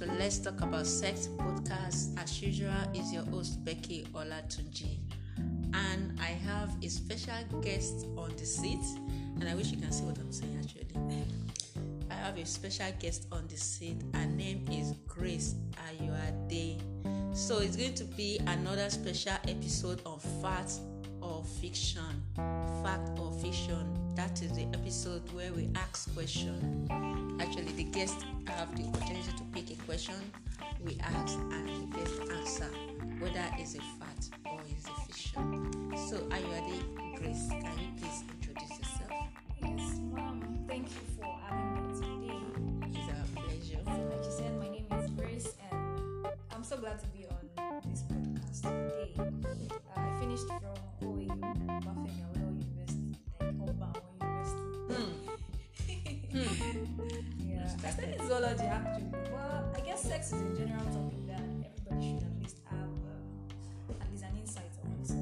to Let's Talk About Sex podcast. As usual, is your host Becky Olatunji, and I have a special guest on the seat, and I wish you can see what I'm saying actually. I have a special guest on the seat. Her name is Grace Ayode. So it's going to be another special episode on facts or fiction. Fact or fiction. That is the episode where we ask questions. Actually, the guests have the opportunity to pick a question we ask and the guest answer, whether it's a fact or it's a fiction. So, Ayode, Grace, can you please introduce yourself? Yes, ma'am. Thank you for having me today. It's our pleasure. So, like you said, my name is Grace, and I'm so glad to be on this podcast today. I finished from OAU, I studied zoology actually. Well, I guess sex is a general topic that everybody should at least have at least an insight on. So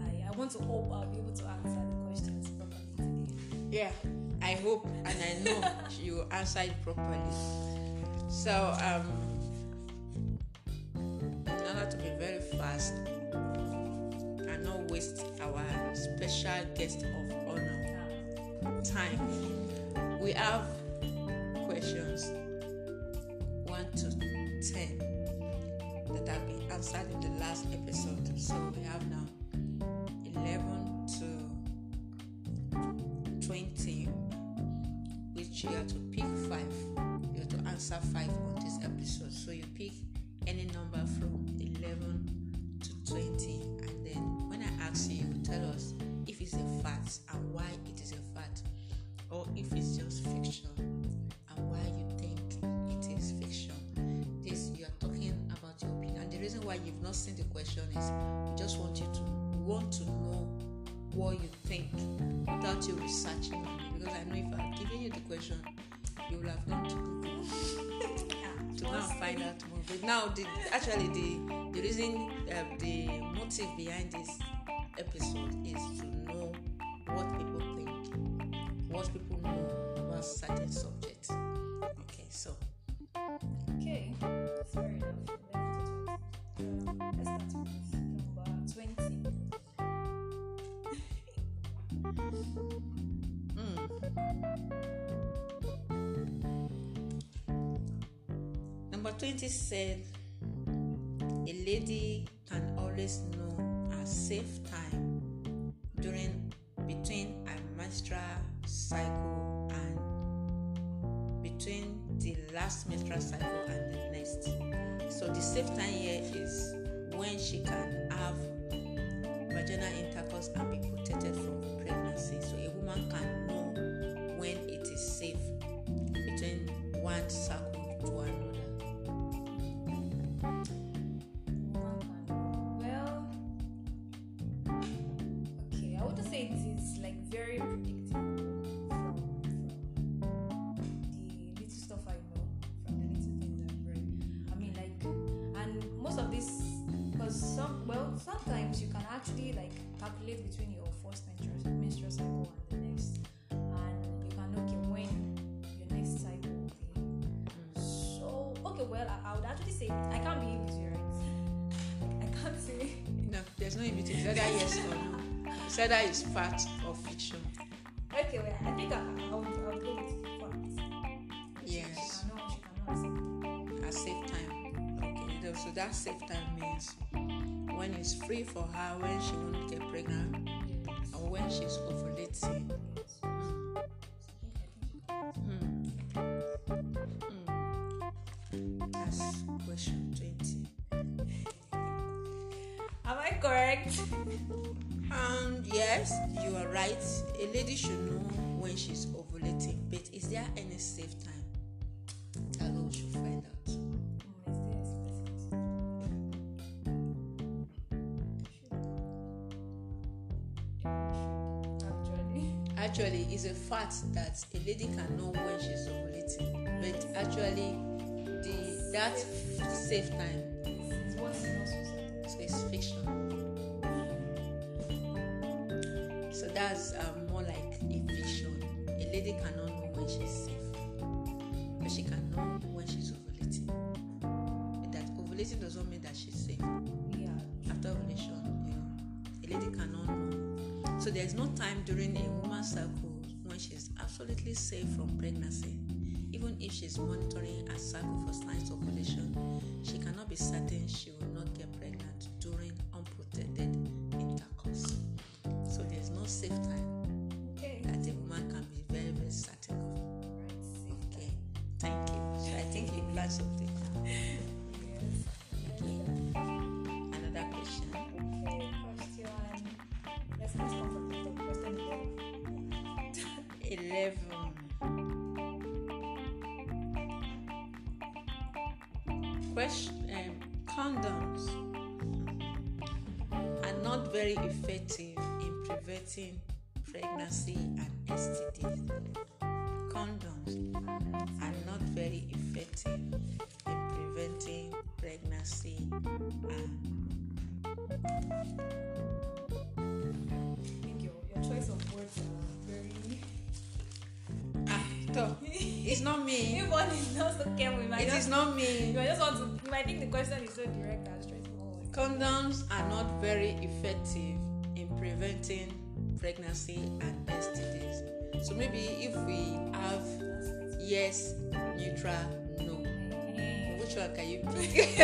I want to hope I'll be able to answer the questions properly today. Yeah, I hope and I know you answer it properly. So in order to be very fast and not waste our special guest of honor time, we have questions 1 to 10 that have been answered in the last episode. So we have now 11 to 20, which you have to pick 5. You have to answer 5 on this episode. So you pick any number from 11 to 20, and then when I ask you, you tell us if it's a fact and why it is a fact, or if it's just fiction. Why you think it is fiction. This, you are talking about your opinion, and the reason why you've not seen the question is we just want you to know what you think without you researching on it, because I know if I'm giving you the question, you will have gone to Google to now find out more. But now the reason, the motive behind this episode is to know what people think, what people know about certain subjects. Okay, fair enough. Let's start with number 20. Number 20 said, a lady can always know her safe time between her menstrual cycle and between the last menstrual cycle and the next. So the safe time here is when she can have vaginal intercourse and be protected from pregnancy. So a woman can know when it is safe between one cycle to another. Well, okay, I would say it is like very predictable. Sometimes you can actually like calculate between your first menstrual cycle and the next, and you can okay when your next cycle. Okay. So okay, well I would actually say I can't be in between. Right? I can't say no. There's no in between. It's either yes or no. It's either it's fact or fiction. Okay, well I think I would go with fact. Yes. She cannot. A safe time. Okay, so that safe time means when it's free for her, when she won't get pregnant, or when she's ovulating. That's question 20. Am I correct? Yes, you are right. A lady should know when she's ovulating, but is there any safe time? That's what we should find out. Actually, it's a fact that a lady can know when she's ovulating, but actually, that safe time is what is not so safe. So it's fiction. So that's more like a fiction. A lady cannot know when she's safe, but she can know when she's ovulating. safety. That ovulating does not mean that she's safe. Yeah. After ovulation, you know, a lady cannot know. So there's no time during a woman's cycle when she's absolutely safe from pregnancy. Even if she's monitoring her cycle for signs of ovulation, she cannot be certain she will not get pregnant during unprotected intercourse. So there's no safe time that a woman can be very, very certain of. Okay, thank you. So I think you learned something. Condoms are not very effective in preventing pregnancy and STDs. Condoms are not very effective in preventing pregnancy and... I think your choice of words are very... It's not me. You want is not so careful. It is not me. You just want to. I think the question is so direct and straightforward. Condoms are not very effective in preventing pregnancy and STDs. So maybe if we have yes, neutral, no, which one can you pick?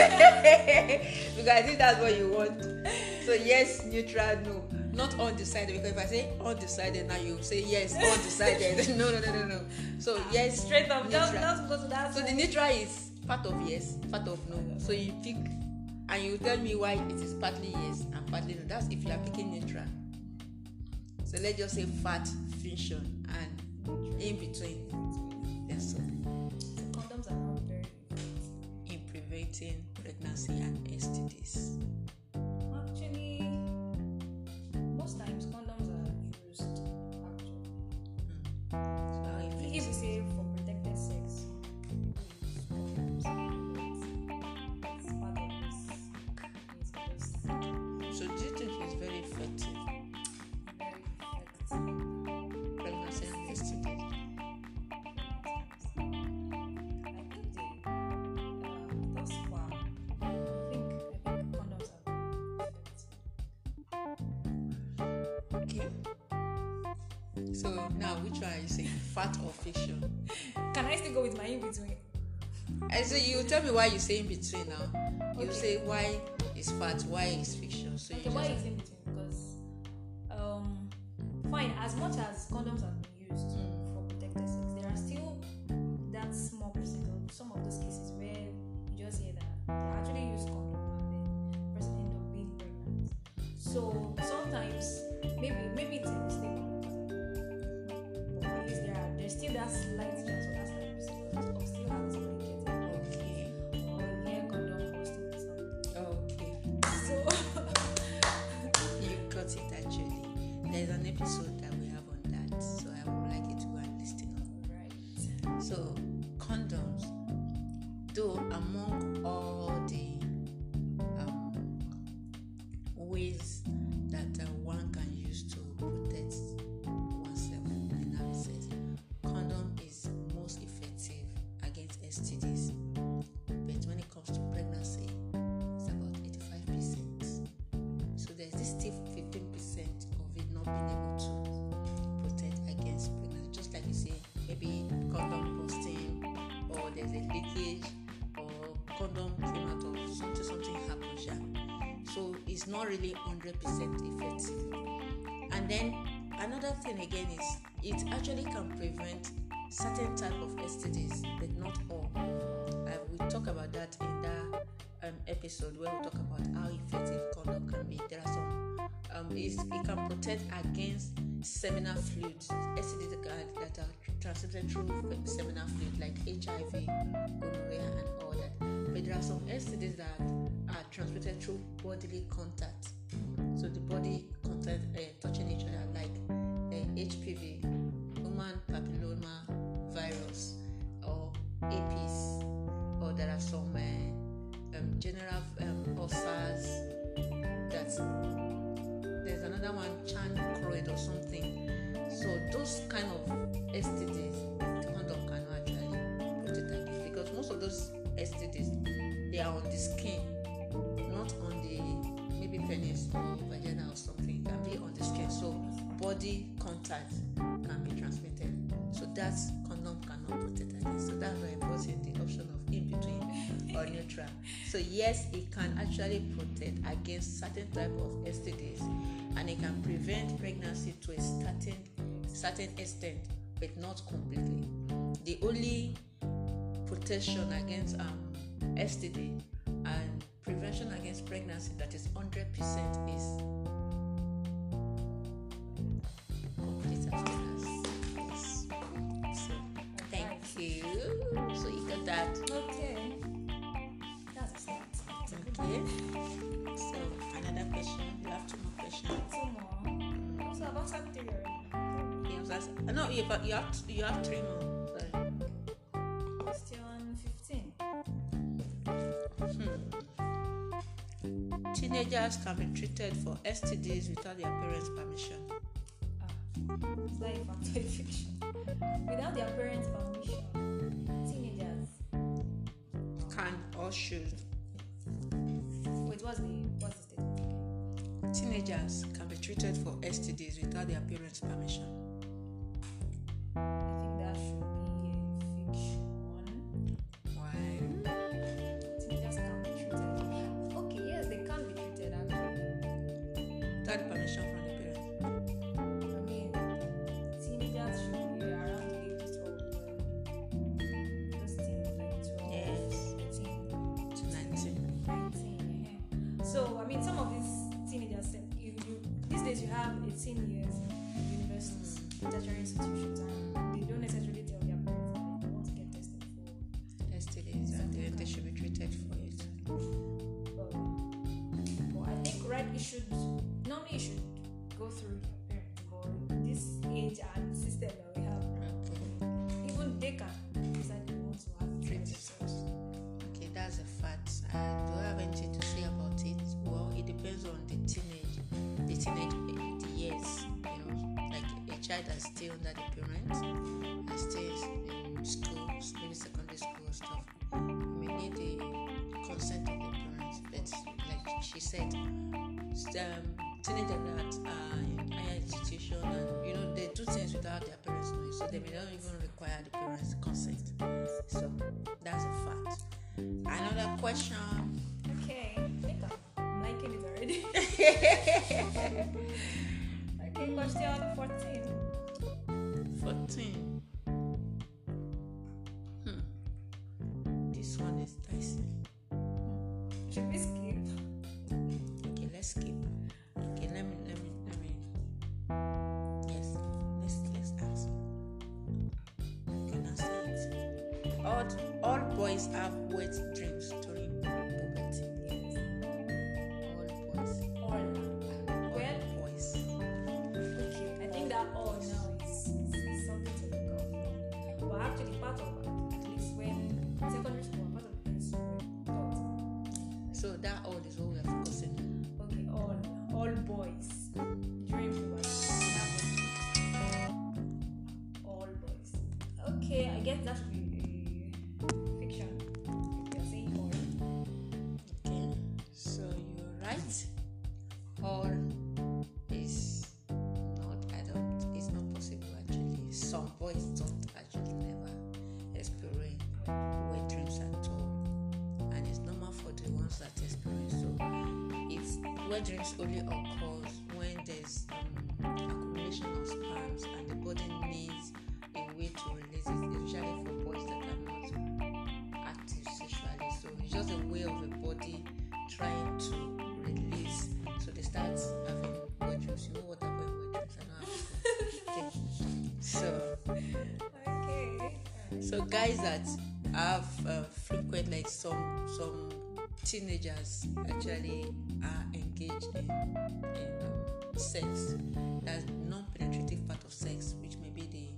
Because I think that's what you want. So yes, neutral, no. Not undecided, because if I say undecided now you say yes, undecided. No. So yes, straight up, don't go to that. So the neutral is part of yes, part of no. So you pick and you tell me why it is partly yes and partly no. That's if you are picking neutral. So let's just say fat, friction, and in between. Yes, sir. So condoms are not very good in preventing pregnancy and STDs. Times condoms are used actually. If you say for protected sex, it's part of this. So do you think it's very effective? Very effective. Pregnancy and STD. I think thus far, I think condoms are effective. Okay. So now which one are you saying? Fact or fiction? Can I still go with my in between? I say you tell me why you say in between now. Okay. You say why is fact, why is fiction. So okay, why is in between? Because fine, as much as condoms have been used for protected sex, there are still that small percent of some of those cases where you just hear that they actually use condom and the person end up being pregnant. So sometimes Maybe it's a mistake, but at least there's still that slight chance or that slight percentage of still having somebody get it. Okay. Or hair condom or something. Okay. So you got it actually. There's an episode that we have on that, so I would like you to go and listen. Right. So condoms, though among all the ways that one can use to protect oneself in that sense, condom is most effective against STDs, but when it comes to pregnancy, it's about 85%. So there's this still 15% of it not being able to protect against pregnancy, just like you say, maybe condom busting, or there's a leakage, or condom came out of something happens. So it's not really 100% effective. And then another thing again is it actually can prevent certain type of STDs, but not all. We'll talk about that in that episode where we talk about how effective condom can be. There are some, it can protect against seminal fluids, STDs that are transmitted through seminal fluid, like HIV, gonorrhea, and all that. But there are some STDs that are transmitted through bodily contact, so the body contact touching each other, like HPV, human papilloma virus, or herpes, or there are some general ulcers. There's another one, chancroid or something. So those kind of STDs, condom cannot actually protect against, because most of those STDs, they are on the skin, not on the maybe penis or vagina or something. It can be on the skin. So body contact can be transmitted. So that condom cannot protect against. So that's why I brought in the option of in between or neutral. So yes, it can actually protect against certain type of STDs, and it can prevent pregnancy to a certain extent, but not completely. The only protection against STD and prevention against pregnancy that is 100% is complete abstinence. Yes. So, thank you. So you got that. Okay. That's it. Okay. So another question. You have two more questions. Two more. So about something. No, you have 3 more. Teenagers can be treated for STDs without their parents' permission. It's like factory fiction. Without their parents' permission, teenagers can or should. Wait, what's the statement? Teenagers can be treated for STDs without their parents' permission. I think that should be a fiction. Permission from the parents. I mean, teenagers should be around the age of 12, yes. 18 to 19. 19, yeah. So, I mean, some of these teenagers, these days you have 18 years in universities, tertiary institutions, and they don't necessarily tell their parents that they want to get tested for STDs, and then they should be treated for it. But I think, right, it should. Normally, you should go through your parents, but this age and system that we have, even they can decide they want to have themselves. Okay, that's a fact. I don't have anything to say about it. Well, it depends on the teenage years. You know, like a child that's still under the parents, that stays in school, maybe secondary school and stuff. We need the consent of the parents. But like she said, teenagers that are in higher institution, and you know, they do things without their parents knowing, so they may not even require the parents' consent. So that's a fact. Another question. Okay, I think I'm liking it already. Okay, question 14. 14. This one is dicey. Should we skip? Okay, let's skip. Boys have wet dreams during puberty. Yes. All boys. Okay, I think that all now is something to look out for. But actually, part of it, at least when secondary school, part of it is taught. So that all is what we are focusing on. Okay, all boys dream puberty. All boys. Okay, I guess that's. Dreams only occurs when there's accumulation of sperms and the body needs a way to release it, especially for boys that are not active sexually. So it's just a way of the body trying to release. So they start having wet dreams. You know what about wet dreams? I know. So okay. So guys that have frequent, like some teenagers actually are engaged in sex, that's non-penetrative part of sex, which may be the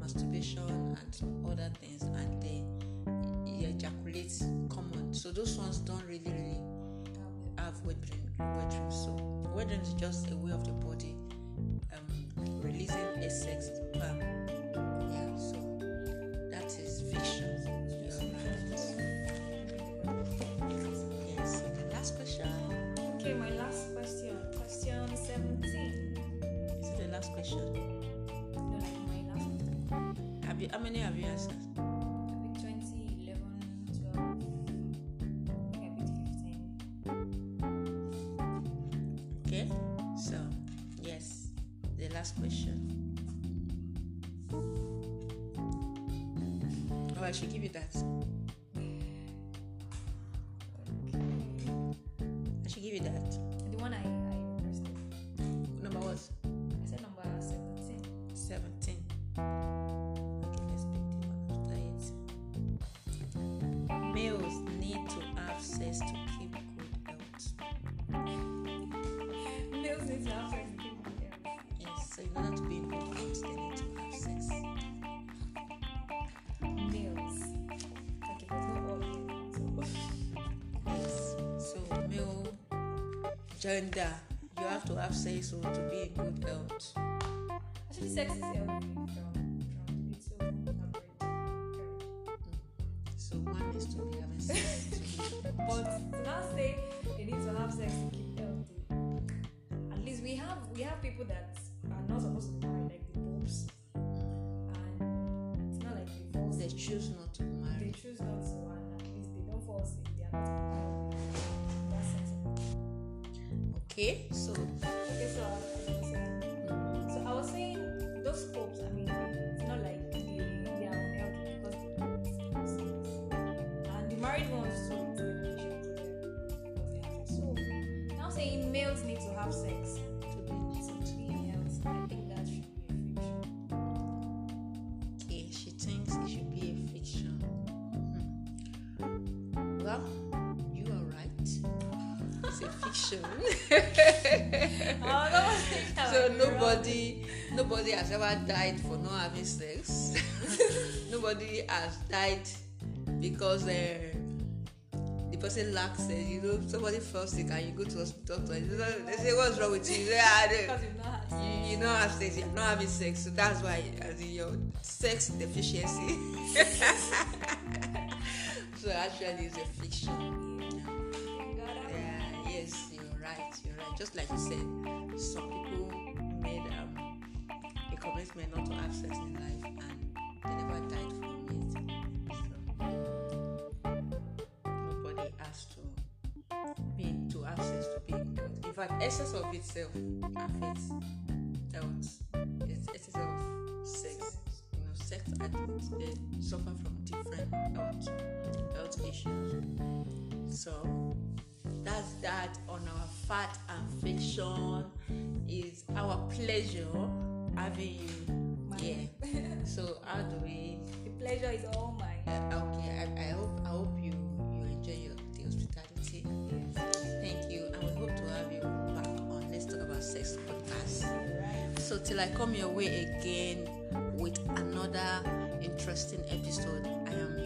masturbation and some other things, and they ejaculate common. So those ones don't really have wet dreams. So wet dreams is just a way of the body releasing a sex sperm. Yeah, so that is fiction. last question? No, like my last question. How many have you answered? I think 20, 11, 12, I think 15. Okay, so yes, the last question. Oh, I should give you that. The one I pressed. Number what? I said number 17. 17. Okay, let's pick the one after it. Males need to have sex to keep good health. Males need to have sex to keep good health. Yes, so in order to be in good health, they need to have sex. Males. Okay, but not all males. Yes, so male. Gender, you have to have sex so to be in good health. Actually, sex is healthy from the little average. So one needs to be having sex. But to not say they need to have sex to keep healthy. At least we have people that are not supposed to marry, like the popes, and it's not like they force. They choose not to marry. They choose not to, and at least they don't force it. They are not married. Okay, so I was saying those popes. I mean, it's not like they are unhealthy because they don't have sex, and the married ones too. It's a religion to them. So now saying males need to have sex to be healthy, I think that should be a fiction. Okay, she thinks it should be a fiction. Mm-hmm. Well, you are right. It's a fiction. So nobody has ever died for not having sex. Nobody has died because the person lacks sex. You know, somebody fell sick and you go to hospital doctor. They say, "What's wrong with you?" You say, you don't have sex. You're not having sex. So that's why your sex deficiency. So actually, it's a fiction. You're right. Just like you said, some people made a commitment not to have sex in life, and they never died from it. So nobody has to have sex to be good. In fact, excess of itself affects health. It's excess of sex. You know, sex addicts, they suffer from different health issues. So that's that on our fact and fiction. Is our pleasure having you here. Yeah. So how do we? The pleasure is all mine. Okay, I hope you enjoy the hospitality. Yes. Thank you, and we hope to have you back on Let's Talk About Sex podcast. So till I come your way again with another interesting episode, I am.